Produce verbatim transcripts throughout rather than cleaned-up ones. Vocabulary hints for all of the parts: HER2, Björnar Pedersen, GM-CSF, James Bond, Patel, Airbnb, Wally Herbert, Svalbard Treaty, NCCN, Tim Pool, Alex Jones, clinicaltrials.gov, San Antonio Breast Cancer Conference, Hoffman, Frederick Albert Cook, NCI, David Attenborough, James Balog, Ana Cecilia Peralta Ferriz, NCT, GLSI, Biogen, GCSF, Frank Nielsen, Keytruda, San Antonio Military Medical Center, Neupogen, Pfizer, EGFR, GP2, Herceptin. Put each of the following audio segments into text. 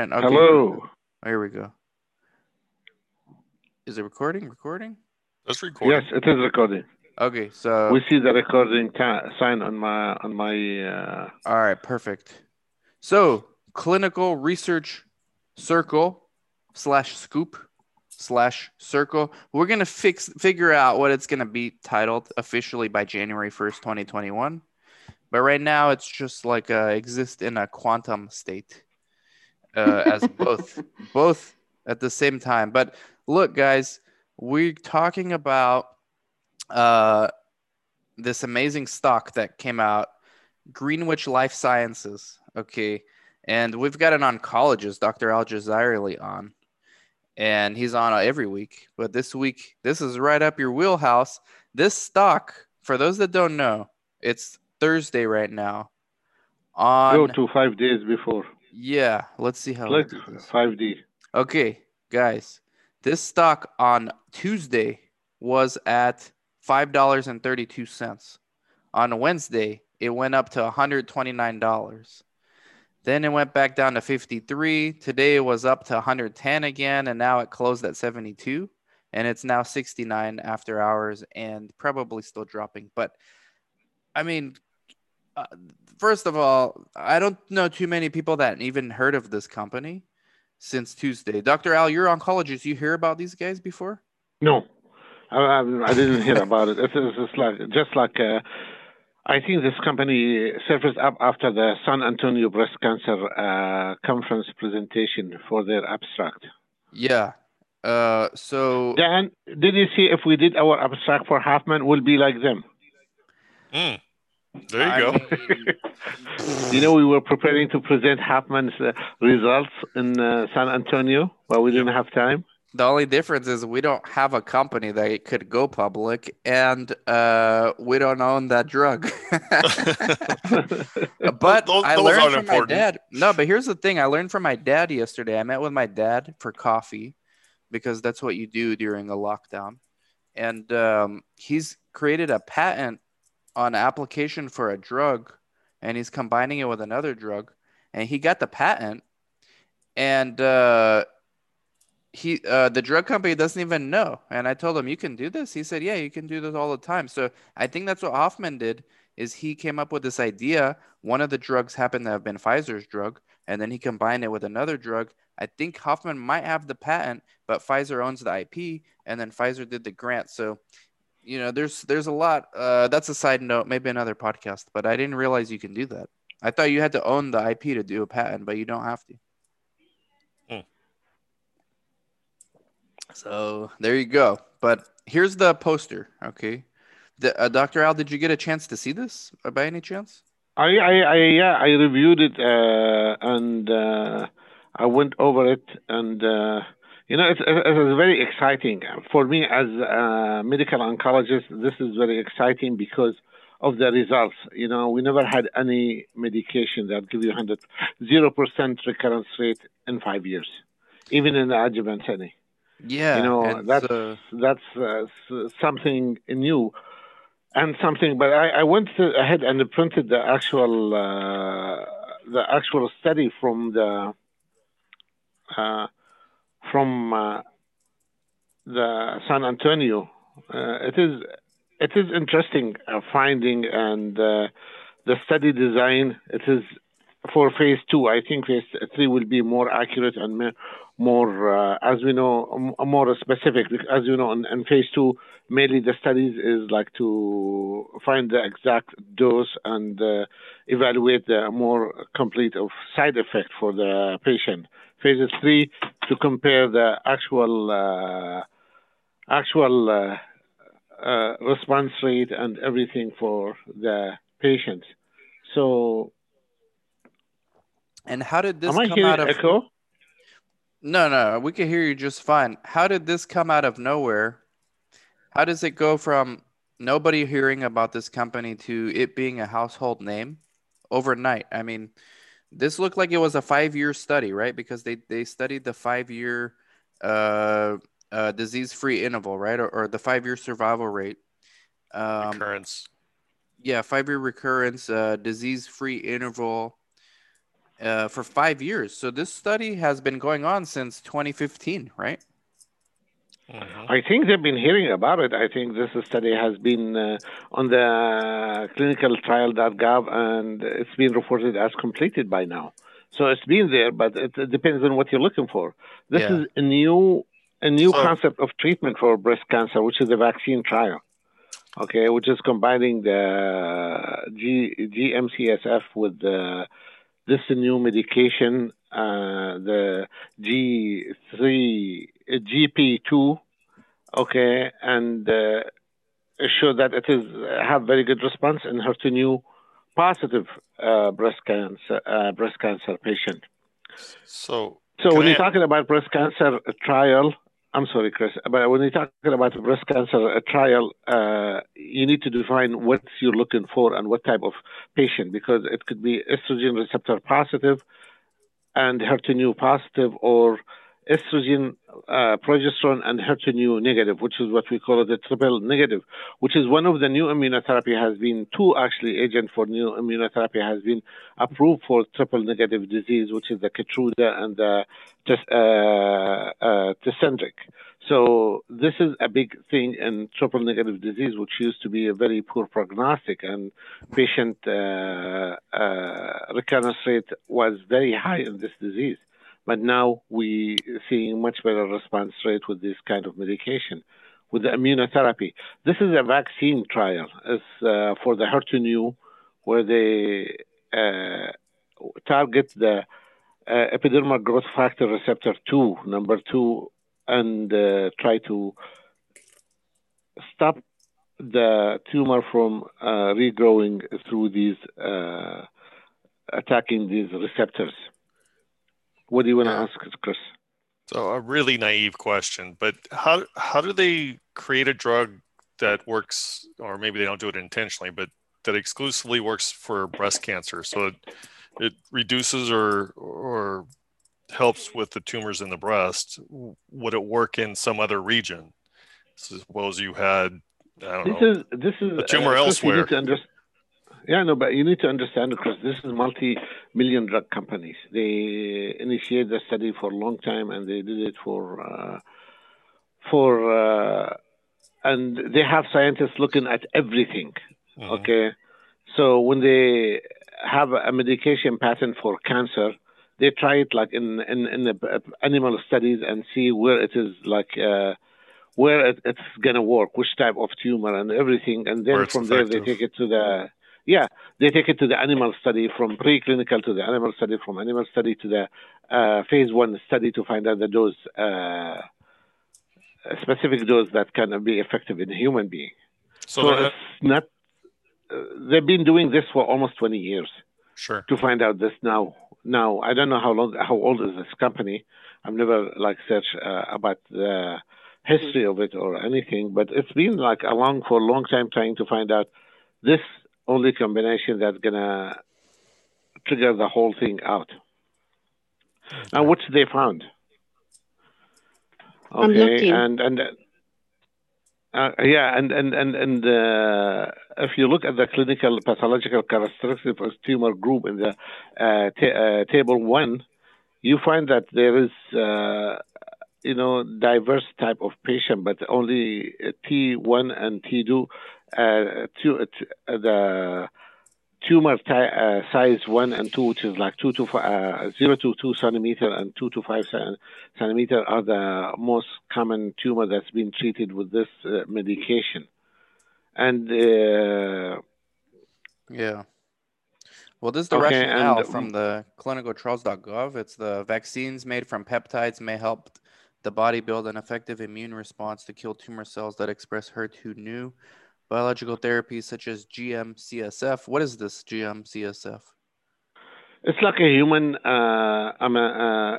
Jen. Okay. Hello. Oh, here we go. Is it recording? Recording? That's recording. Yes, it is recording. Okay, so we see the recording sign on my on my. Uh... All right, perfect. So, clinical research circle slash scoop slash circle. We're gonna fix figure out what it's gonna be titled officially by January first, twenty twenty-one. But right now, it's just like uh, exist in a quantum state uh, as both both at the same time. But look, guys, we're talking about uh, this amazing stock that came out, Greenwich Life Sciences. Okay, and we've got an oncologist, Doctor Al Jazeirilli, on, and he's on every week. But this week, this is right up your wheelhouse. This stock, for those that don't know, it's Thursday right now. On go to five days before. Yeah, let's see how. Click five D. Okay, guys, this stock on Tuesday was at five dollars and thirty-two cents. On Wednesday, it went up to one hundred twenty-nine dollars. Then it went back down to fifty-three. Today it was up to one hundred ten again, and now it closed at seventy-two, and it's now sixty-nine after hours, and probably still dropping, but. I mean, uh, first of all, I don't know too many people that even heard of this company since Tuesday. Doctor Al, you're an oncologist. You hear about these guys before? No, I, I didn't hear about it. It's, it's just like, just like uh, I think this company surfaced up after the San Antonio Breast Cancer uh, Conference presentation for their abstract. Yeah. Uh, so Dan, did you see if we did our abstract for Hoffman, we'll be like them? Mm. There you I go. Mean, you know, we were preparing to present Hoffman's uh, results in uh, San Antonio, but we didn't have time. The only difference is we don't have a company that could go public, and uh, we don't own that drug. But those, I learned from important. my dad. No, but here's the thing. I learned from my dad yesterday. I met with my dad for coffee because that's what you do during a lockdown. And um, he's created a patent on application for a drug, and he's combining it with another drug, and he got the patent, and uh, he uh, the drug company doesn't even know. And I told him, you can do this? He said, yeah, you can do this all the time. So I think that's what Hoffman did, is he came up with this idea. One of the drugs happened to have been Pfizer's drug, and then he combined it with another drug. I think Hoffman might have the patent, but Pfizer owns the I P, and then Pfizer did the grant. So you know, there's there's a lot. Uh, that's a side note, maybe another podcast, but I didn't realize you can do that. I thought you had to own the I P to do a patent, but you don't have to. Mm. So there you go. But here's the poster, okay? The, uh, Doctor Al, did you get a chance to see this uh, by any chance? I, I, I yeah, I reviewed it uh, and uh, I went over it and... Uh... You know, it's, it's very exciting. For me, as a medical oncologist, this is very exciting because of the results. You know, we never had any medication that gives you zero percent recurrence rate in five years, even in the adjuvant setting. Yeah. You know, that's, uh... that's uh, something new and something. But I, I went ahead and printed the actual, uh, the actual study from the... Uh, From uh, the San Antonio, uh, it is it is interesting uh, finding and uh, the study design. It is for phase two. I think phase three will be more accurate and more, uh, as we know, more specific. As you know, in, in phase two, mainly the studies is like to find the exact dose and uh, evaluate the more complete of side effect for the patient. Phase three to compare the actual uh, actual uh, uh, response rate and everything for the patients. So, and how did this come out of? Am I hearing an echo? No, no, we can hear you just fine. How did this come out of nowhere? How does it go from nobody hearing about this company to it being a household name overnight? I mean. This looked like it was a five-year study, right? Because they, they studied the five-year uh, uh, disease-free interval, right? Or, or the five-year survival rate. Um, recurrence. Yeah, five-year recurrence, uh, disease-free interval. uh, for five years. So this study has been going on since twenty fifteen, right? I think they've been hearing about it. I think this study has been uh, on the clinical trial dot gov, and it's been reported as completed by now. So it's been there, but it, it depends on what you're looking for. This yeah. is a new a new so, concept of treatment for breast cancer, which is a vaccine trial, okay, which is combining the G M C S F with the, this new medication, uh, the G three, G P two, okay, and uh, show that it is have very good response in H E R two new positive uh, breast cancer uh, breast cancer patient. So, so when I... you're talking about breast cancer trial, I'm sorry, Chris, but when you're talking about breast cancer trial, uh, you need to define what you're looking for and what type of patient, because it could be estrogen receptor positive and H E R two new positive, or estrogen, uh, progesterone, and H E R two new negative, which is what we call the triple negative, which is one of the new immunotherapy has been, two actually agent for new immunotherapy has been approved for triple negative disease, which is the Keytruda and the uh, uh, Tecentriq. So this is a big thing in triple negative disease, which used to be a very poor prognostic, and patient uh, uh, recurrence rate was very high in this disease. But now we're seeing much better response rate with this kind of medication, with the immunotherapy. This is a vaccine trial. It's uh, for the H E R two new, where they uh, target the uh, epidermal growth factor receptor two, number two, and uh, try to stop the tumor from uh, regrowing through these, uh, attacking these receptors. What do you want to ask, Chris? So a really naive question, but how how do they create a drug that works, or maybe they don't do it intentionally, but that exclusively works for breast cancer? So it, it reduces or or helps with the tumors in the breast. Would it work in some other region? Suppose you had, I don't this know, is, this is, a tumor uh, elsewhere. Yeah, no, but you need to understand, Chris, this is multi-million drug companies. They initiate the study for a long time, and they did it for, uh, for, uh, and they have scientists looking at everything, mm-hmm. okay? So when they have a medication patent for cancer, they try it like in, in, in the animal studies and see where it is like, uh, where it, it's going to work, which type of tumor and everything. And then from effective. there, they take it to the... Yeah, they take it to the animal study, from preclinical to the animal study, from animal study to the uh, phase one study to find out the dose, uh, specific dose that can be effective in a human being. So, so it's not, uh, they've been doing this for almost twenty years. Sure. To find out this now. Now, I don't know how long, how old is this company. I've never like searched uh, about the history of it or anything, but it's been like along for a long time trying to find out this only combination that's going to trigger the whole thing out. Now, what they found? Okay, I'm looking. and and uh, yeah, and and and and uh, if you look at the clinical pathological characteristics of tumor group in the uh, t- uh, table one, you find that there is uh, you know diverse type of patient, but only T one and T two. Uh, to, uh, t- uh, the tumor t- uh, size one and two, which is like two to f- uh, zero to two centimeter and two to five c- centimeter, are the most common tumor that's been treated with this uh, medication. And uh, yeah, well, this is the okay, rationale and, from the clinical trials dot gov. It's the vaccines made from peptides may help the body build an effective immune response to kill tumor cells that express H E R two new. Biological therapies such as G M C S F. What is this G M C S F? It's like a human, uh, I'm a,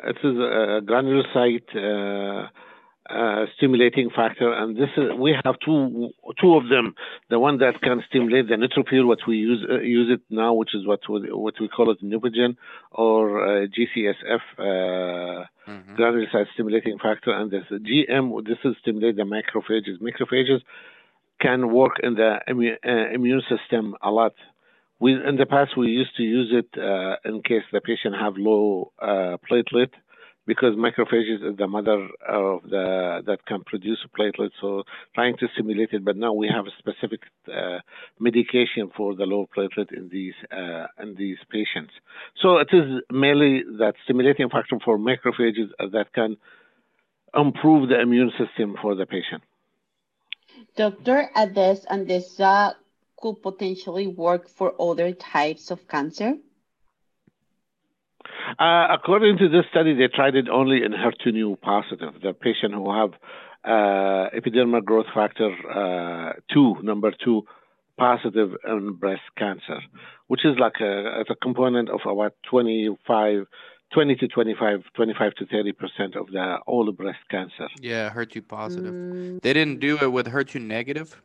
uh, it is a granulocyte uh, uh, stimulating factor. And this is, we have two two of them. The one that can stimulate the neutrophil, what we use uh, use it now, which is what we, what we call it, Neupogen, or uh, G C S F, uh, mm-hmm. granulocyte stimulating factor. And this G M, this is stimulate the macrophages. Macrophages can work in the immune, uh, immune system a lot, We, in the past, we used to use it uh, in case the patient have low uh, platelet, because macrophages is the mother of the that can produce platelets, so trying to simulate it. But now we have a specific uh, medication for the low platelet in these uh, in these patients. So it is mainly that stimulating factor for macrophages that can improve the immune system for the patient. Doctor, at this and this uh, could potentially work for other types of cancer? Uh, according to this study, they tried it only in H E R two new positive, the patient who have uh, epidermal growth factor uh, two, number two, positive in breast cancer, which is like a, a component of about twenty-five, twenty to twenty-five, twenty-five to thirty percent of the all breast cancer. Yeah, H E R two positive. Mm. They didn't do it with H E R two negative,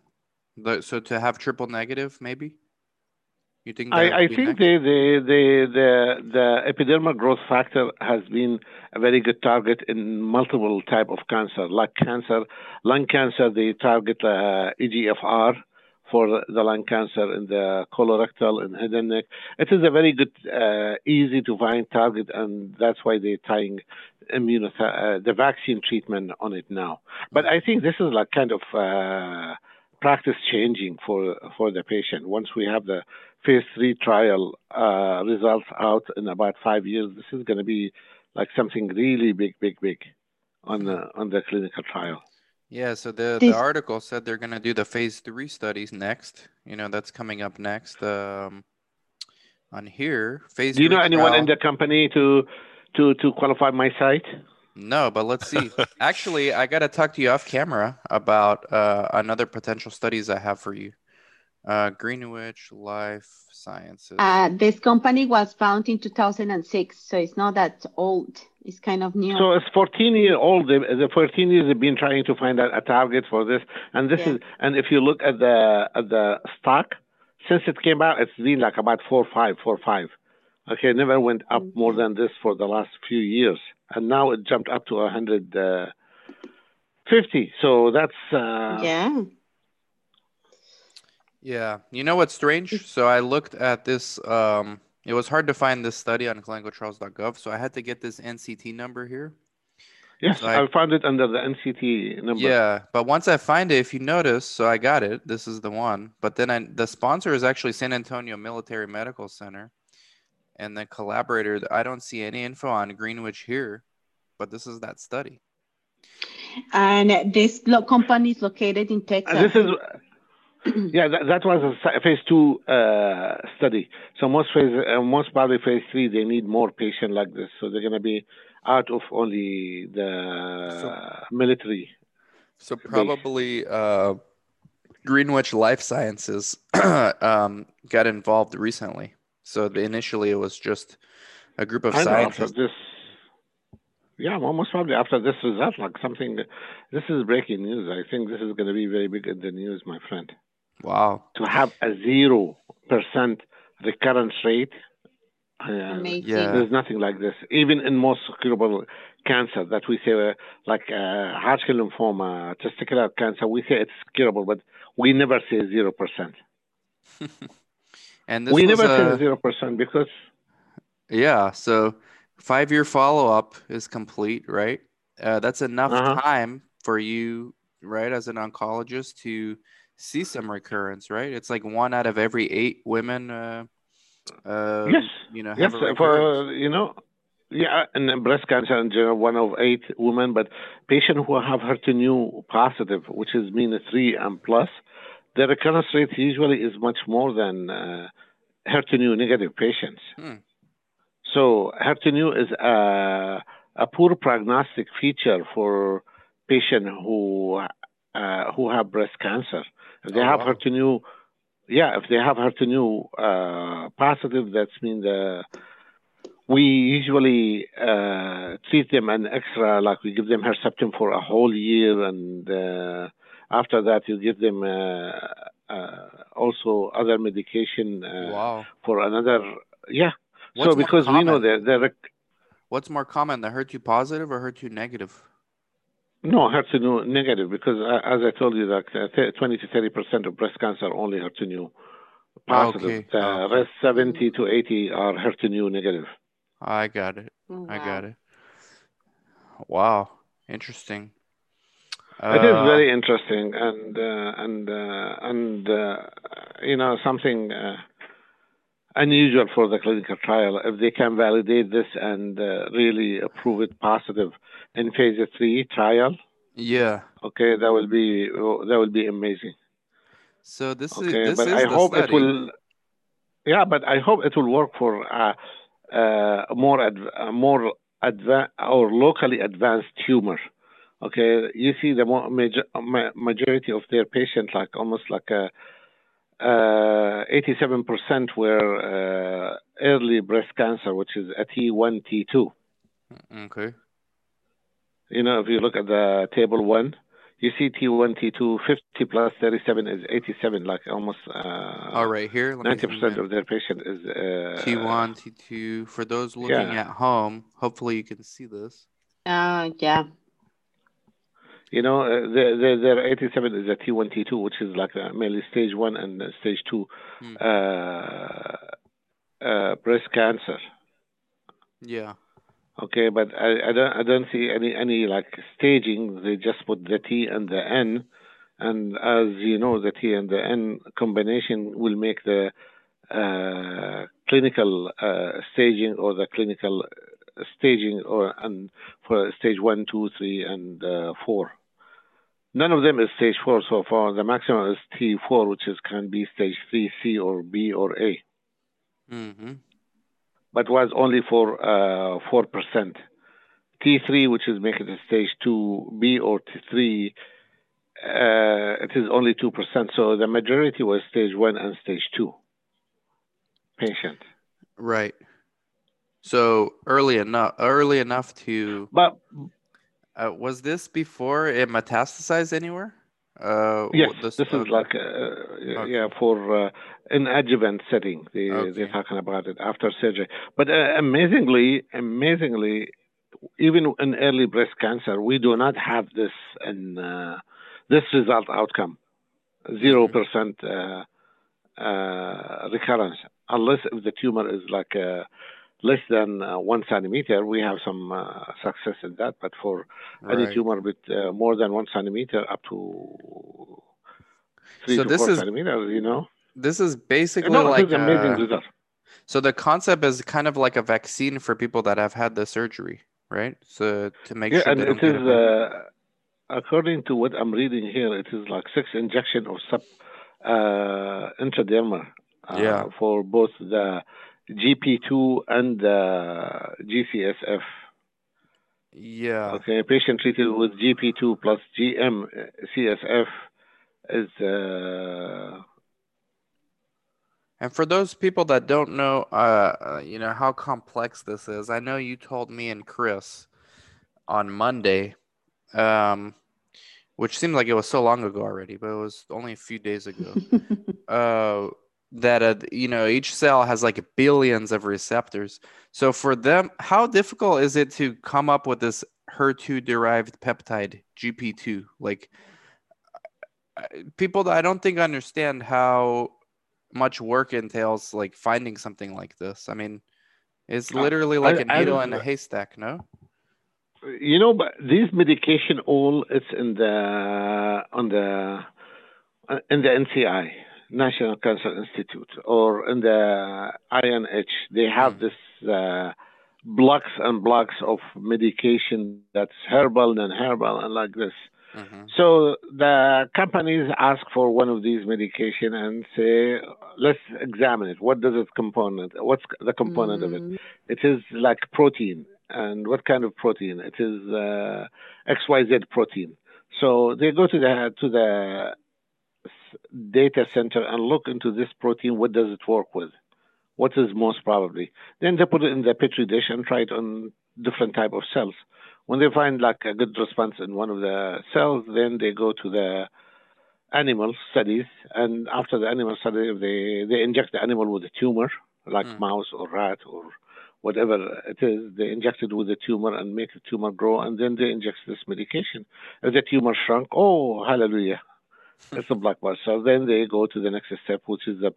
so to have triple negative maybe? You think I, I think the, the, the, the, the epidermal growth factor has been a very good target in multiple type of cancer, like cancer, lung cancer. They target uh, E G F R for the lung cancer in the colorectal and head and neck. It is a very good, uh, easy to find target, and that's why they're tying immunothe- uh, the vaccine treatment on it now. But I think this is like kind of uh, practice changing for for the patient. Once we have the phase three trial uh, results out in about five years, this is going to be like something really big, big, big on the, on the clinical trial. Yeah, so the, the article said they're going to do the phase three studies next. You know, that's coming up next um, on here. Phase. Do you know anyone trial. in the company to, to, to qualify my site? No, but let's see. Actually, I got to talk to you off camera about uh, another potential studies I have for you. Uh, Greenwich Life Sciences. Uh, this company was founded in two thousand six, so it's not that old. It's kind of new. So it's fourteen years old. The, the fourteen years they've been trying to find a, a target for this, and this yeah. is. And if you look at the at the stock since it came out, it's been like about four five, four five. Okay, it never went up mm-hmm. more than this for the last few years, and now it jumped up to a hundred uh, fifty. So that's uh, yeah. Yeah. You know what's strange? So I looked at this. Um, it was hard to find this study on clinical trials dot gov, so I had to get this N C T number here. Yes, so I, I found it under the N C T number. Yeah, but once I find it, if you notice, so I got it. This is the one. But then I, the sponsor is actually San Antonio Military Medical Center. And the collaborator, I don't see any info on Greenwich here, but this is that study. And this company is located in Texas. Uh, this is... Yeah, that, that was a phase two uh, study. So most phase, uh, most probably phase three, they need more patients like this. So they're going to be out of only the so, military. So probably uh, Greenwich Life Sciences um, got involved recently. So the, initially, it was just a group of I scientists. Know, Yeah, well, most probably after this result, like something, this is breaking news. I think this is going to be very big in the news, my friend. Wow. To have a zero percent recurrence rate, uh, yeah. there's nothing like this. Even in most curable cancer that we say, uh, like uh, Hodgkin lymphoma, testicular cancer, we say it's curable, but we never say zero percent. and this We never a... say zero percent because... Yeah, so... Five-year follow-up is complete, right? Uh, that's enough uh-huh. time for you, right, as an oncologist to see some recurrence, right? It's like one out of every eight women, uh, uh, yes. you know, have yes. a for, you know, yeah, and breast cancer in general, one of eight women, but patients who have H E R two positive, which is mean three and plus, the recurrence rate usually is much more than uh, H E R two negative patients. Hmm. So H E R two is a, a poor prognostic feature for patients who uh, who have breast cancer. If they oh, have wow. H E R two, yeah, if they have H E R two uh, positive, that means uh, we usually uh, treat them an extra, like we give them Herceptin for a whole year, and uh, after that you give them uh, uh, also other medication uh, wow. for another, yeah. What's so because common? we know that... They're, they're... What's more common, the H E R two positive or H E R two negative? No, H E R two negative because, uh, as I told you, like uh, twenty to thirty percent of breast cancer only H E R two positive. Okay. Uh, rest seventy to eighty are H E R two negative. I got it. Wow. I got it. Wow. Interesting. It uh, is very interesting, and uh, and uh, and uh, you know, something uh, unusual for the clinical trial. If they can validate this and uh, really prove it positive in phase three trial, yeah, okay, that will be that will be amazing. So this okay, is this but is I the hope study. It will. Yeah, but I hope it will work for uh, uh, more adv- more advanced or locally advanced tumor. Okay, you see the major, majority of their patients, like almost like a, uh, eighty-seven percent were uh, early breast cancer, which is a T one, T two. Okay. You know, if you look at the table one, you see T one, T two, fifty plus thirty-seven is eighty-seven, like almost uh, All right, here, let ninety percent of their patient is... Uh, T one, T two, for those looking yeah. at home, hopefully you can see this. Uh, yeah. You know, uh, the, the, the eighty-seven is a T one, T two, which is like uh, mainly stage one and uh, stage two mm. uh, uh, breast cancer. Yeah. Okay, but I, I don't I don't see any any like staging. They just put the T and the N, and as you know, the T and the N combination will make the uh, clinical uh, staging or the clinical. Staging or and for stage one, two, three, and uh, four. None of them is stage four so far. The maximum is T four, which is can be stage three, C or B or A. Mm-hmm. But was only for uh, four percent. T three, which is making it stage two, B or T three, uh, it is only two percent. So the majority was stage one and stage two patient. Right. So early enough, early enough to. But uh, was this before it metastasized anywhere? Uh, yes, this, this is okay. like uh, okay. yeah for uh, an adjuvant setting. They okay. they're talking about it after surgery. But uh, amazingly, amazingly, even in early breast cancer, we do not have this in uh, this result outcome, zero percent uh, uh, recurrence, unless if the tumor is like a. Less than uh, one centimeter, we have some uh, success in that. But for right. any tumor with uh, more than one centimeter, up to three so to this four is, centimeters, you know, this is basically no, like an amazing result. So the concept is kind of like a vaccine for people that have had the surgery, right? So to make yeah, sure. Yeah, and it is uh, according to what I'm reading here, it is like six injection of sub uh, intradermal uh, yeah. for both the. G P two and uh, G C S F. Yeah. Okay, a patient treated with G P two plus G M C S F is... Uh... And for those people that don't know, uh, you know, how complex this is, I know you told me and Chris on Monday, um, which seemed like it was so long ago already, but it was only a few days ago. uh that uh, you know, each cell has like billions of receptors. So for them, how difficult is it to come up with this H E R two derived peptide G P two? Like people that I don't think understand how much work entails like finding something like this. I mean, it's literally like I, a needle in a haystack. No, you know, but this medication all it's in the on the in the N C I. National Cancer Institute, or in the I N H, they have mm. this uh, blocks and blocks of medication that's herbal, non-herbal, and like this. Mm-hmm. So the companies ask for one of these medication and say, let's examine it. What does it component? What's the component mm. of it? It is like protein. And what kind of protein? It is uh, X Y Z protein. So they go to the to the... data center and look into this protein. What does it work with? What is most probably? Then they put it in the petri dish and try it on different type of cells. When they find like a good response in one of the cells, then they go to the animal studies. And after the animal study, they, they inject the animal with a tumor, like mm. mouse or rat or whatever it is. They inject it with a tumor and make the tumor grow. And then they inject this medication. If the tumor shrunk, oh, hallelujah. It's a blockbuster. So then they go to the next step, which is the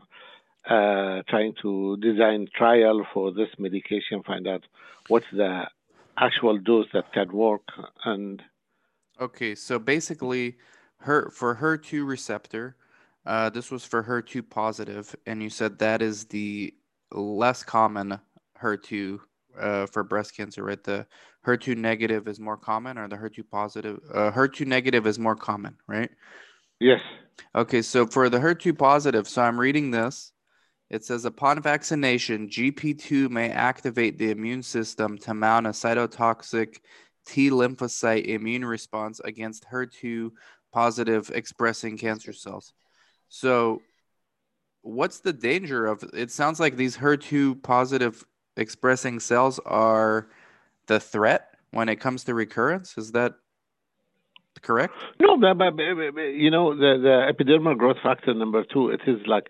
uh, trying to design trial for this medication, find out what's the actual dose that can work. And okay, so basically, her for H E R two receptor, uh, this was for H E R two positive, and you said that is the less common H E R two uh, for breast cancer, right? The H E R two negative is more common, or the H E R two positive? Uh, H E R two negative is more common, right? Yes. Okay, so for the H E R two positive, so I'm reading this. It says, upon vaccination, G P two may activate the immune system to mount a cytotoxic T lymphocyte immune response against H E R two positive expressing cancer cells. So what's the danger of it? Sounds like these H E R two positive expressing cells are the threat when it comes to recurrence. Is that correct? No, but, but you know, the, the epidermal growth factor number two, it is like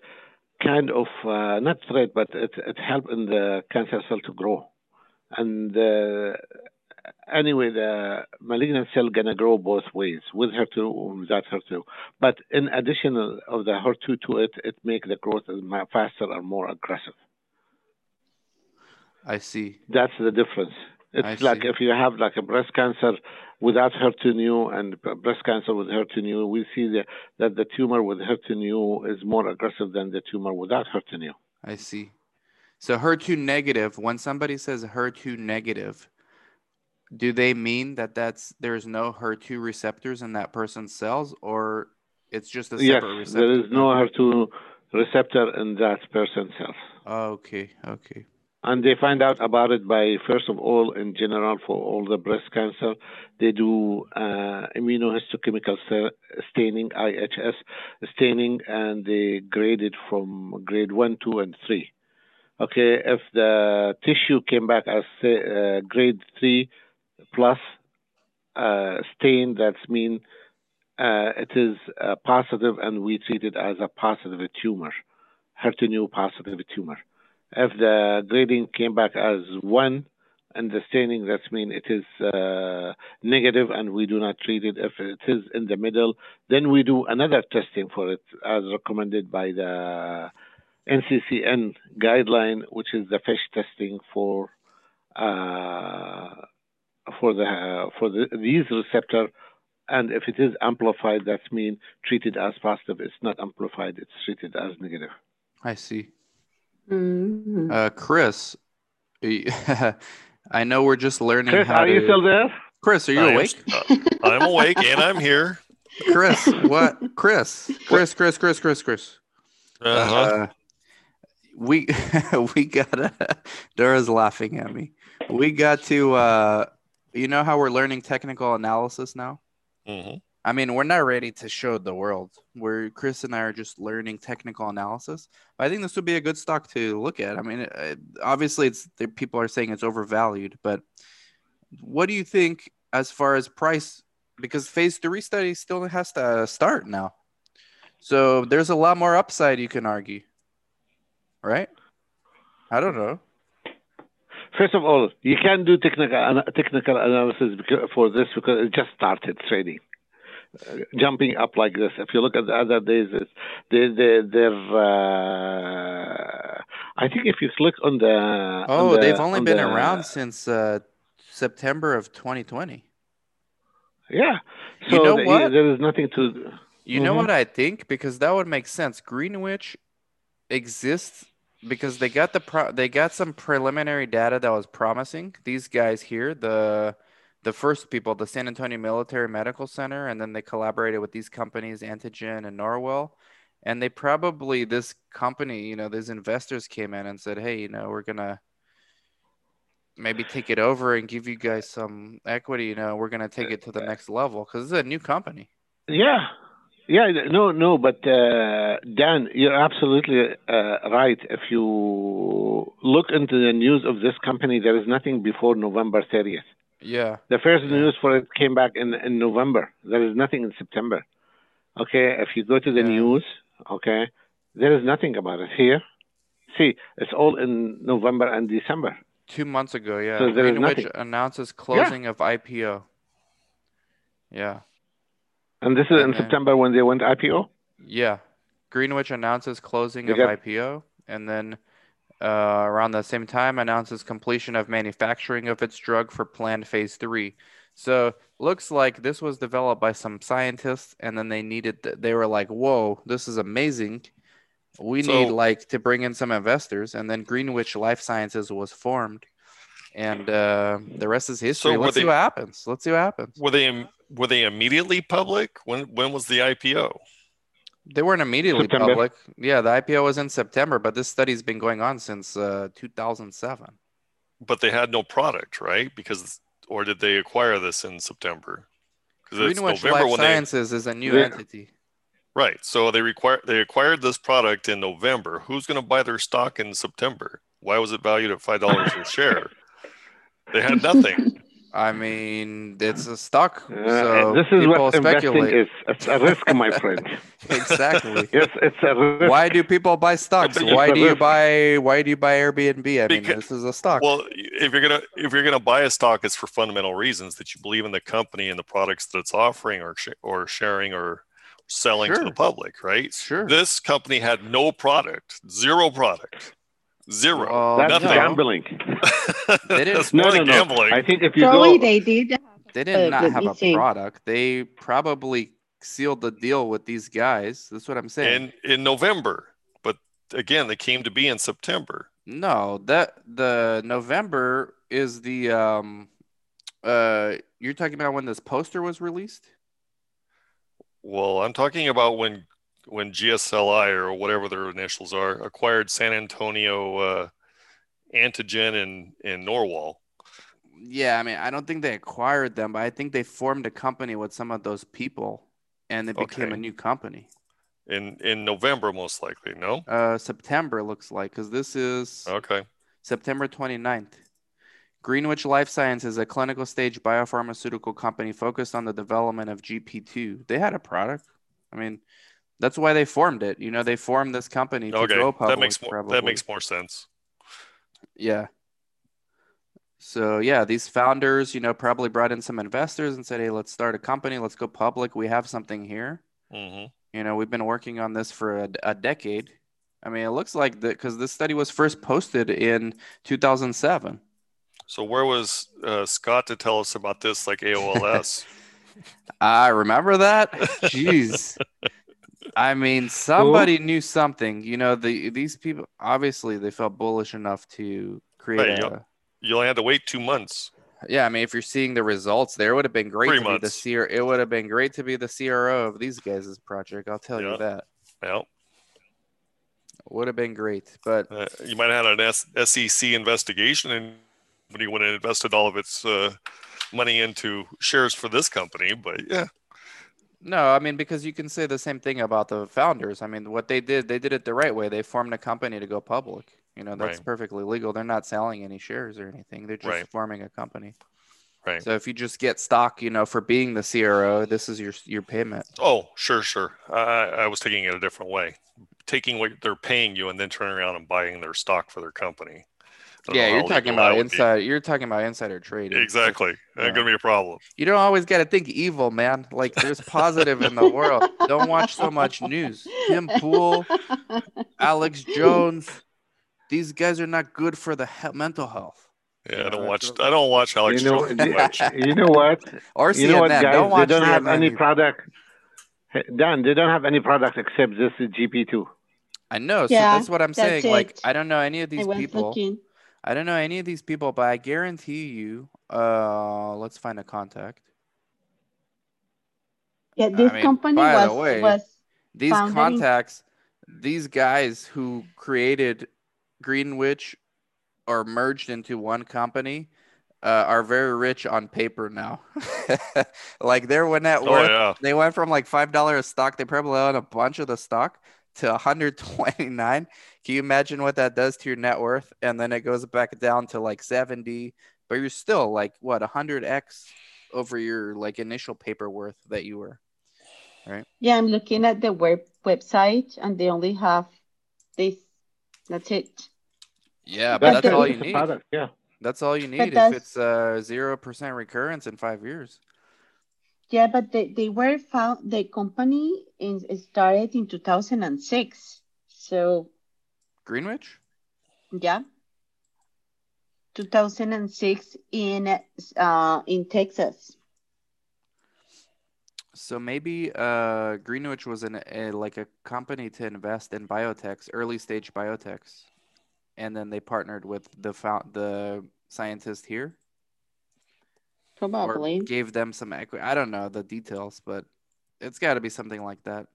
kind of uh, not threat, but it it helps in the cancer cell to grow. And uh, anyway, the malignant cell gonna grow both ways, with H E R two or without H E R two. But in addition of the H E R two to it, it makes the growth faster and more aggressive. I see. That's the difference. It's I like see. If you have like a breast cancer without H E R two new and breast cancer with H E R two new, we see the, that the tumor with H E R two new is more aggressive than the tumor without H E R two new. I see. So H E R two negative, when somebody says H E R two negative, do they mean that that's, there's no H E R two receptors in that person's cells, or it's just a separate yes, receptor? There is no H E R two receptor in that person's cells. Oh, okay, okay. And they find out about it by, first of all, in general, for all the breast cancer, they do uh, immunohistochemical staining, I H S staining, and they grade it from grade one, two, and three. Okay, if the tissue came back as uh, grade three plus uh, stain, that means uh, it is uh, positive, and we treat it as a positive tumor, H E R two new positive tumor. If the grading came back as one and the staining, that means it is uh, negative and we do not treat it. If it is in the middle, then we do another testing for it as recommended by the N C C N guideline, which is the FISH testing for uh, for the uh, for the, these receptor. And if it is amplified, that means treated as positive. It's not amplified, it's treated as negative. I see. Mm-hmm. Uh, Chris, I know we're just learning. Chris, how are to... you still there? Chris, are you I awake? Am, uh, I'm awake and I'm here. Chris, what? Chris, Chris, Chris, Chris, Chris, Chris. Uh-huh. Uh, we we got to. Dora's laughing at me. We got to. Uh, you know how we're learning technical analysis now. Mm-hmm. I mean, we're not ready to show the world. Where Chris and I are just learning technical analysis. But I think this would be a good stock to look at. I mean, it, it, obviously, it's people are saying it's overvalued. But what do you think as far as price? Because phase three study still has to start now. So there's a lot more upside, you can argue. Right? I don't know. First of all, you can't do technical, technical analysis for this because it just started trading. Uh, jumping up like this. If you look at the other days, it's, they, they, they're. Uh, I think if you click on the. Oh, on the, they've only been the, around since uh, September of twenty twenty. Yeah. So you know the, what? There is nothing to. You mm-hmm. know what I think? Because that would make sense. Greenwich exists because they got the pro- they got some preliminary data that was promising. These guys here, the. The first people, the San Antonio Military Medical Center, and then they collaborated with these companies, Antigen and Norwell. And they probably, this company, you know, these investors came in and said, hey, you know, we're going to maybe take it over and give you guys some equity. You know, we're going to take it to the next level because it's a new company. Yeah. Yeah. No, no. But uh, Dan, you're absolutely uh, right. If you look into the news of this company, there is nothing before November thirtieth. Yeah. The first news for it came back in, in November. There is nothing in September. Okay, if you go to the yeah. news, okay, there is nothing about it here. See, it's all in November and December. Two months ago, yeah. So there Greenwich is nothing. Announces closing yeah. of I P O. Yeah. And this is and in then, September when they went I P O? Yeah. Greenwich announces closing they of got... I P O. and then uh, around the same time announces completion of manufacturing of its drug for planned phase three. So looks like this was developed by some scientists, and then they needed, th- they were like, whoa, this is amazing. We so, need like to bring in some investors, and then Greenwich Life Sciences was formed, and uh, the rest is history. So Let's they, see what happens. Let's see what happens. Were they were they immediately public? When when was the I P O? They weren't immediately September. public. Yeah, the I P O was in September, but this study's been going on since uh, two thousand seven. But they had no product, right? Because or did they acquire this in September? Because Greenwich Life Sciences they, is a new yeah. entity. Right. So they require they acquired this product in November. Who's going to buy their stock in September? Why was it valued at five dollars a share? They had nothing. I mean, it's a stock. So uh, this is people what speculate. Investing is. It's a risk, my friend. Exactly. Yes, it's a risk. Why do people buy stocks? Why do you buy? Why do you buy Airbnb? I because, mean, this is a stock. Well, if you're gonna if you're gonna buy a stock, it's for fundamental reasons that you believe in the company and the products that it's offering or sh- or sharing or selling sure. to the public, right? Sure. This company had no product, zero product. Zero. Well, that's nothing. Gambling. They didn't no, no, gambling. No. I think if you Probably go, they did. They did uh, not have a think. product. They probably sealed the deal with these guys. That's what I'm saying. In in November, but again, they came to be in September. No, that the November is the um. Uh, you're talking about when this poster was released. Well, I'm talking about when. when G S L I or whatever their initials are acquired San Antonio uh, Antigen and, and Norwell. Yeah, I mean, I don't think they acquired them, but I think they formed a company with some of those people, and they became okay. a new company. In in November, most likely, no? Uh, September looks like, because this is okay. September twenty-ninth. Greenwich Life Sciences is a clinical stage biopharmaceutical company focused on the development of G P two. They had a product. I mean... That's why they formed it. You know, they formed this company to okay. go public. That makes more. Probably. That makes more sense. Yeah. So yeah, these founders, you know, probably brought in some investors and said, "Hey, let's start a company. Let's go public. We have something here. Mm-hmm. You know, we've been working on this for a, a decade. I mean, it looks like that because this study was first posted in two thousand seven. So where was uh, Scott to tell us about this? Like A O L S. I remember that. Jeez. I mean, somebody Ooh. knew something. You know, the these people, obviously, they felt bullish enough to create right, a... You only had to wait two months. Yeah, I mean, if you're seeing the results there, it would have been great Three to months. be the C R O. It would have been great to be the C R O of these guys' project. I'll tell yeah. you that. Yeah. Would have been great, but... Uh, you might have had an S E C investigation, and when you would have invested all of its uh, money into shares for this company, but yeah. No, I mean, because you can say the same thing about the founders. I mean, what they did, they did it the right way. They formed a company to go public. You know, that's right. perfectly legal. They're not selling any shares or anything. They're just right. forming a company. Right. So if you just get stock, you know, for being the C R O, this is your your payment. Oh, sure, sure. I, I was taking it a different way. Taking what they're paying you and then turning around and buying their stock for their company. Yeah, you're talking about inside. You're talking about insider trading. Exactly, that's yeah. gonna be a problem. You don't always gotta think evil, man. Like there's positive in the world. Don't watch so much news. Tim Pool, Alex Jones, these guys are not good for the he- mental health. Yeah, you know, I don't watch. I don't watch Alex you know, Jones too much. You know what? Or you know what, guys? Don't watch they don't have any product. Dan, they don't have any product except this G P two. I know. So yeah, that's what I'm that's saying. It. Like I don't know any of these people. Looking. I don't know any of these people, but I guarantee you, uh, let's find a contact. Yeah, this I mean, company by was, the way, was these contacts, in- these guys who created Greenwich or merged into one company uh, are very rich on paper now. Like their net worth, oh, yeah. they went from like five dollars a stock. They probably own a bunch of the stock. To one hundred twenty-nine. Can you imagine what that does to your net worth? And then it goes back down to like seventy, but you're still like what one hundred x over your like initial paper worth that you were, right? Yeah, I'm looking at the web website and they only have this. That's it. Yeah, but that's, that's all you need. Product, yeah, that's all you need if it's uh zero percent recurrence in five years. Yeah, but they, they were found, the company in, started in two thousand six. So Greenwich? Yeah. two thousand six in uh, in Texas. So maybe uh, Greenwich was in a, like a company to invest in biotechs, early stage biotechs, and then they partnered with the the scientist here. Probably. Or gave them some equity. I don't know the details, but it's got to be something like that.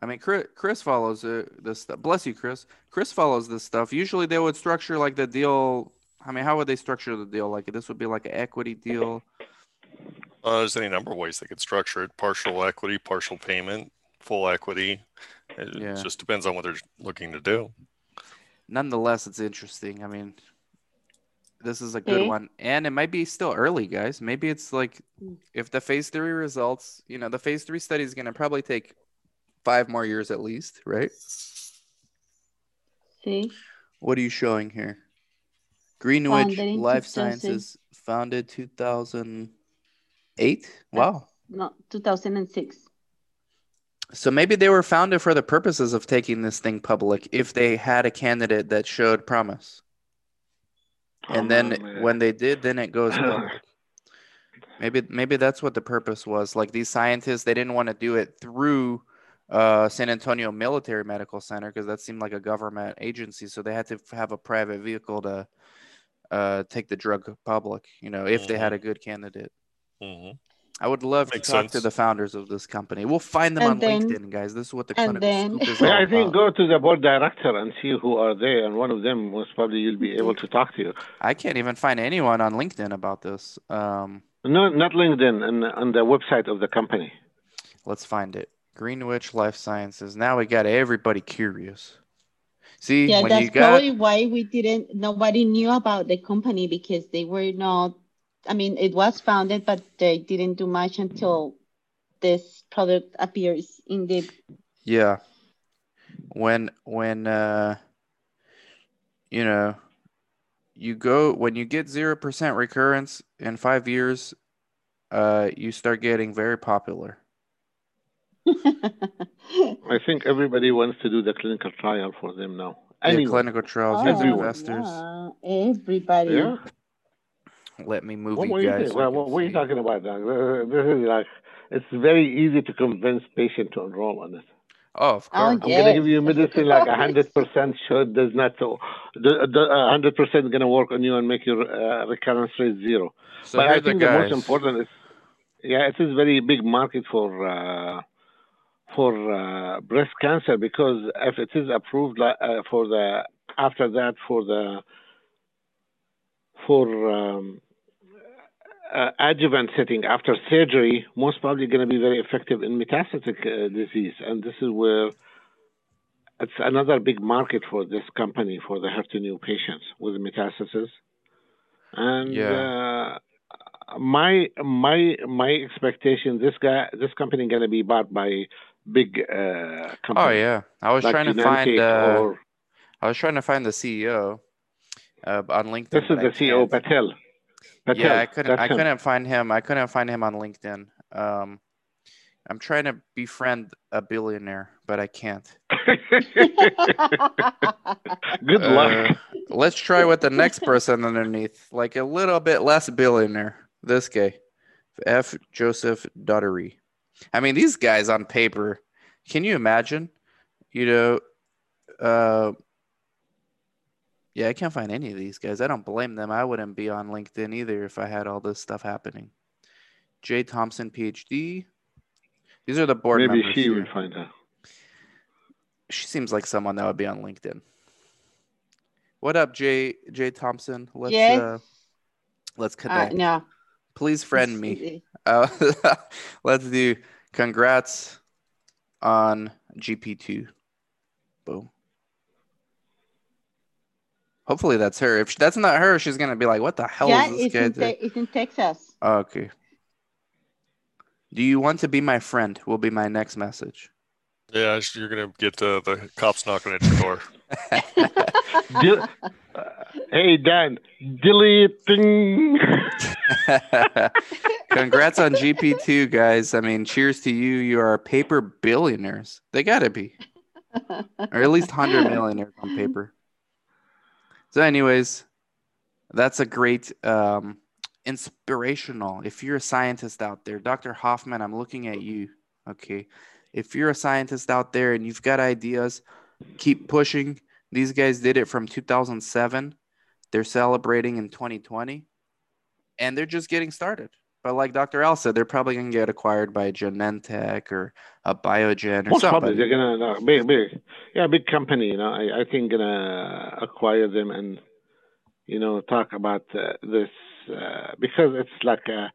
I mean, Chris, Chris follows uh, this stuff. Bless you, Chris. Chris follows this stuff. Usually they would structure like the deal. I mean, how would they structure the deal? Like this would be like an equity deal. Uh, there's any number of ways they could structure it. Partial equity, partial payment, full equity. It yeah. just depends on what they're looking to do. Nonetheless, it's interesting. I mean, this is a good okay. one. And it might be still early, guys. Maybe it's like if the phase three results, you know, the phase three study is going to probably take five more years at least, right? See. What are you showing here? Greenwich Life Sciences, founded two thousand eight. Wow. No, two thousand six. So maybe they were founded for the purposes of taking this thing public if they had a candidate that showed promise. Oh, and then man. when they did, then it goes public. Maybe, maybe that's what the purpose was. Like these scientists, they didn't want to do it through Uh, San Antonio Military Medical Center because that seemed like a government agency, so they had to have a private vehicle to uh, take the drug public, you know, if mm-hmm. they had a good candidate. Mm-hmm. I would love Makes to talk sense. to the founders of this company. We'll find them and on then, LinkedIn, guys. This is what the clinical then, scoop is all I think about. Go to the board director and see who are they, and one of them most probably you'll be able to talk to you. I can't even find anyone on LinkedIn about this. Um, no, not LinkedIn, on, on the website of the company. Let's find it. Greenwich Life Sciences. Now we got everybody curious. See, yeah, when that's you got... probably why we didn't. Nobody knew about the company because they were not. I mean, it was founded, but they didn't do much until this product appears in the. Yeah, when when uh, you know, you go when you get zero percent recurrence in five years, uh, you start getting very popular. I think everybody wants to do the clinical trial for them now. Anyway. Yeah, clinical trials, oh, investors. Yeah. Everybody. Yeah. Let me move what you guys. You well, what see. Are you talking about, Doc? Like, it's very easy to convince patients to enroll on it. Oh, of course. Oh, yes. I'm going to give you medicine like one hundred percent sure does not, so one hundred percent going to work on you and make your uh, recurrence rate zero. So but I think the, the most important is, yeah, it is very big market for... Uh, for uh, breast cancer, because if it is approved uh, for the after that for the for um, uh, adjuvant setting after surgery, most probably going to be very effective in metastatic uh, disease, and this is where it's another big market for this company for the H E R two new patients with metastasis. And yeah. uh, my my my expectation, this guy, this company, going to be bought by big uh company. Oh yeah, I was like trying to Genentech find uh, or... I was trying to find the C E O uh, on LinkedIn. This is the C E O, Patel. Patel. Yeah, I couldn't I him. couldn't find him. I couldn't find him on LinkedIn. Um, I'm trying to befriend a billionaire, but I can't. Good luck. Uh, let's try with the next person underneath, like a little bit less billionaire. This guy, F. Joseph Dottery. I mean, these guys on paper, can you imagine? You know, uh, yeah, I can't find any of these guys. I don't blame them. I wouldn't be on LinkedIn either if I had all this stuff happening. Jay Thompson, P H D. These are the board Maybe members. Maybe she here. would find her. She seems like someone that would be on LinkedIn. What up, Jay, Jay Thompson? Let's, yes. uh, let's connect. Uh, no. Please friend me. Uh, let's do congrats on G P two. Boom. Hopefully that's her. If she, that's not her, she's going to be like, what the hell yeah, is this it's guy? In it's in Texas. Oh, okay. Do you want to be my friend? Will be my next message. Yeah, you're going to get uh, the cops knocking at your door. De uh, hey, Dan, deleting. Congrats on G P two, guys. I mean, cheers to you. You are paper billionaires. They got to be. Or at least one hundred millionaires on paper. So anyways, that's a great um, inspirational. If you're a scientist out there, Doctor Hoffman, I'm looking at you. Okay. If you're a scientist out there and you've got ideas, keep pushing. These guys did it from two thousand seven. They're celebrating in twenty twenty. And they're just getting started. But like Doctor Al said, they're probably going to get acquired by Genentech or a Biogen or Most somebody. Probably. They're going to uh, big, big, yeah, big company. You know, I, I think going to acquire them and, you know, talk about uh, this uh, because it's like a,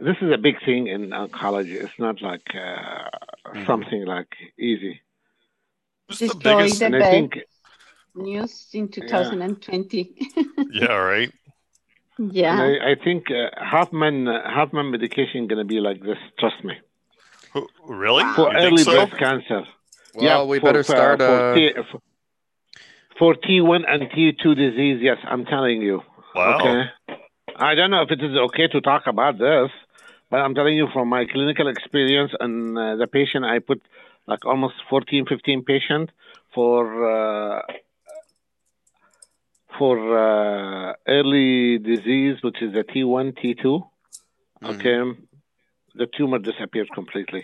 this is a big thing in oncology. It's not like uh, mm-hmm. something like easy. Destroy the biggest the and I think, news in two thousand twenty. Yeah, yeah right. Yeah, and I, I think uh, Hoffman uh, Hoffman medication gonna be like this. Trust me. Oh, really? For you early so? breast cancer. Well, yeah, we for, better start uh, for T one and T two disease. Yes, I'm telling you. Wow. Okay. I don't know if it is okay to talk about this, but I'm telling you from my clinical experience and uh, the patient I put like almost fourteen, fifteen patients for. Uh, For uh, early disease, which is the T one, T two, mm-hmm. okay, the tumor disappeared completely.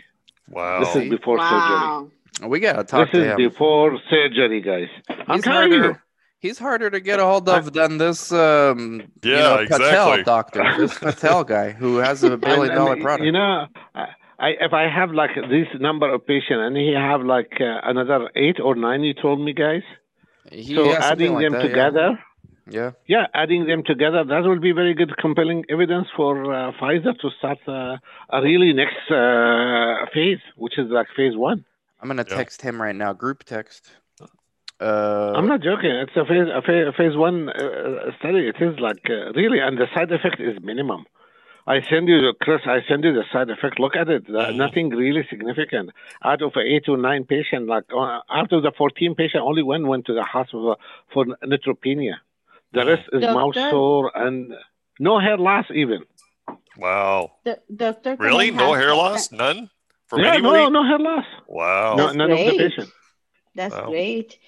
Wow. This is before wow. surgery. We got to talk this to him. This is before surgery, guys. I'm he's telling harder, you. He's harder to get a hold of than this um, yeah, you know, exactly. Patel doctor, this Patel guy who has a billion dollar product. You know, I, I, if I have like this number of patients and he have like uh, another eight or nine, you told me, guys. He so adding like them that, together, yeah. yeah, yeah, adding them together, that will be very good, compelling evidence for uh, Pfizer to start uh, a really next uh, phase, which is like phase one. I'm gonna yeah. text him right now, group text. Uh, I'm not joking. It's a phase, a phase, a phase one uh, study. It is like uh, really, and the side effect is minimum. I send you, the, Chris. I send you the side effect. Look at it. Uh, nothing really significant. Out of eight to nine patients, like uh, out of the fourteen patients, only one went to the hospital for neutropenia. The rest is Doctor? mouth sore and no hair loss even. Wow. The, Doctor, really? No hair loss? That? None? For yeah, many no, weeks? no hair loss. Wow. No, none great. of the patients. That's wow. great.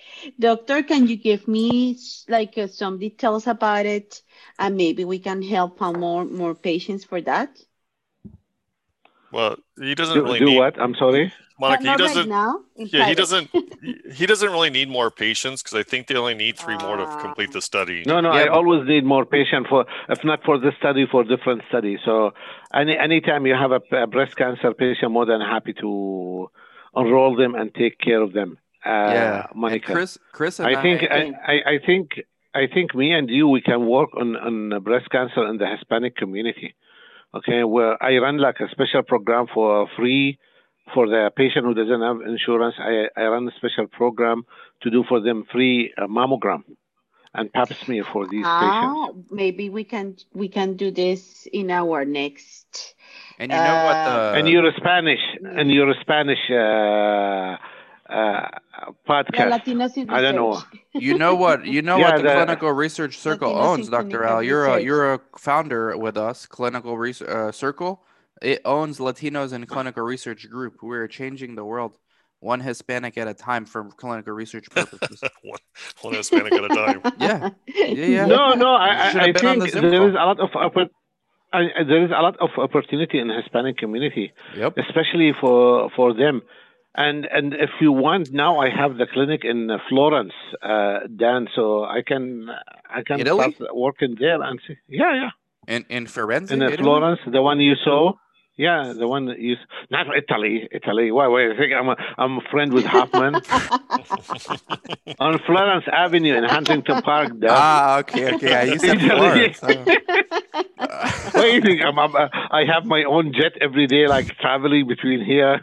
Doctor, can you give me like uh, some details about it? And maybe we can help more more patients for that. Well, he doesn't do, really do need, what? I'm sorry, Monica. He doesn't. Right now, yeah, he doesn't. He doesn't really need more patients because I think they only need three uh, more to complete the study. No, no, yeah, I but, always need more patients for, if not for this study, for different studies. So, any anytime you have a, a breast cancer patient, more than happy to enroll them and take care of them. Uh, yeah, Monica. And Chris, Chris, and I, I think, I, I, I think. I think me and you, we can work on, on breast cancer in the Hispanic community, okay? Where I run like a special program for free for the patient who doesn't have insurance. I, I run a special program to do for them free uh, mammogram and pap smear for these ah, patients. Maybe we can we can do this in our next. And you know uh, what? The... And you're Spanish. And you're Spanish. Uh, Uh, podcast. Yeah, I don't know. You know what? You know yeah, what the, the Clinical Research Circle Latino owns, Doctor Al. You're research. a you're a founder with us, Clinical Research uh, Circle. It owns Latinos in Clinical Research Group. We're changing the world, one Hispanic at a time, for clinical research purposes. one, one Hispanic at a time. Yeah, yeah, yeah. No, no. I, I, I think the there is a lot of oppor- I, there is a lot of opportunity in the Hispanic community, yep. especially for for them. And and if you want, now I have the clinic in Florence, uh, Dan, so I can I can Italy? start working there and see. Yeah, yeah. In in Firenze, in Italy? Florence, the one you saw. Yeah, the one that you not Italy, Italy. Why? Wait, I think I'm a, I'm a friend with Hoffman on Florence Avenue in Huntington Park. Dan. Ah, okay, okay. I used to Florence. What do you think? I'm, I'm, I have my own jet every day, like traveling between here.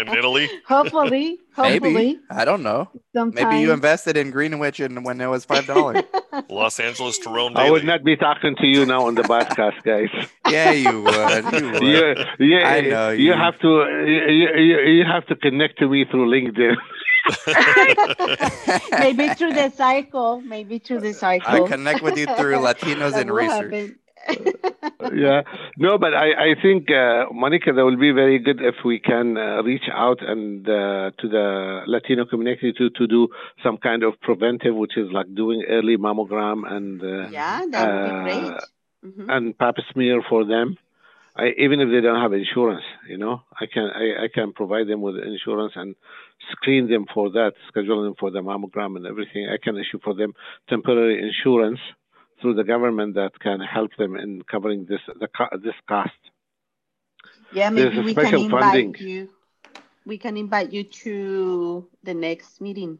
In Italy? Hopefully. Hopefully. Maybe. I don't know. Sometimes. Maybe you invested in Greenwich and when it was five dollars. Los Angeles to Rome daily. I would not be talking to you now on the podcast, guys. Yeah, you would. You would. Yeah, yeah, I know you. You have to, you, you, you have to connect to me through LinkedIn. Maybe through the cycle. Maybe through the cycle. I connect with you through Latinos in Research. Happen. Yeah. No, but I, I think, uh, Monica, that will be very good if we can uh, reach out and uh, to the Latino community to, to do some kind of preventive, which is like doing early mammogram and uh, yeah, that would uh, be great. Mm-hmm. And pap smear for them. I, even if they don't have insurance, you know, I can I, I can provide them with insurance and screen them for that, schedule them for the mammogram and everything. I can issue for them temporary insurance through the government that can help them in covering this the this cost. Yeah, maybe There's we can invite funding. you. We can invite you to the next meeting.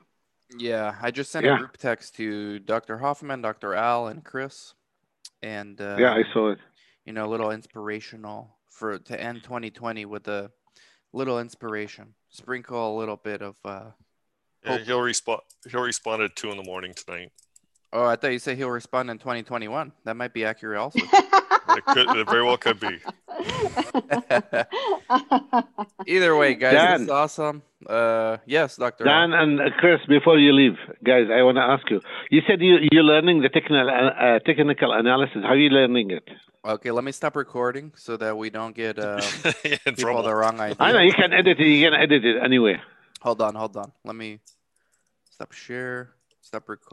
Yeah, I just sent yeah. a group text to Doctor Hoffman, Doctor Al, and Chris, and uh, yeah, I saw it. You know, a little inspirational for to end twenty twenty with a little inspiration. Sprinkle a little bit of. Uh, yeah, he'll respond. He'll respond at two in the morning tonight. Oh, I thought you said he'll respond in twenty twenty-one. That might be accurate, also. It could. It very well could be. Either way, guys, Dan, it's awesome. Uh, yes, Doctor Dan and Chris, before you leave, guys, I want to ask you. You said you you're learning the technical uh, technical analysis. How are you learning it? Okay, let me stop recording so that we don't get uh, people trouble. the wrong idea. I know you can edit it. You can edit it anyway. Hold on, hold on. Let me stop share. Stop recording.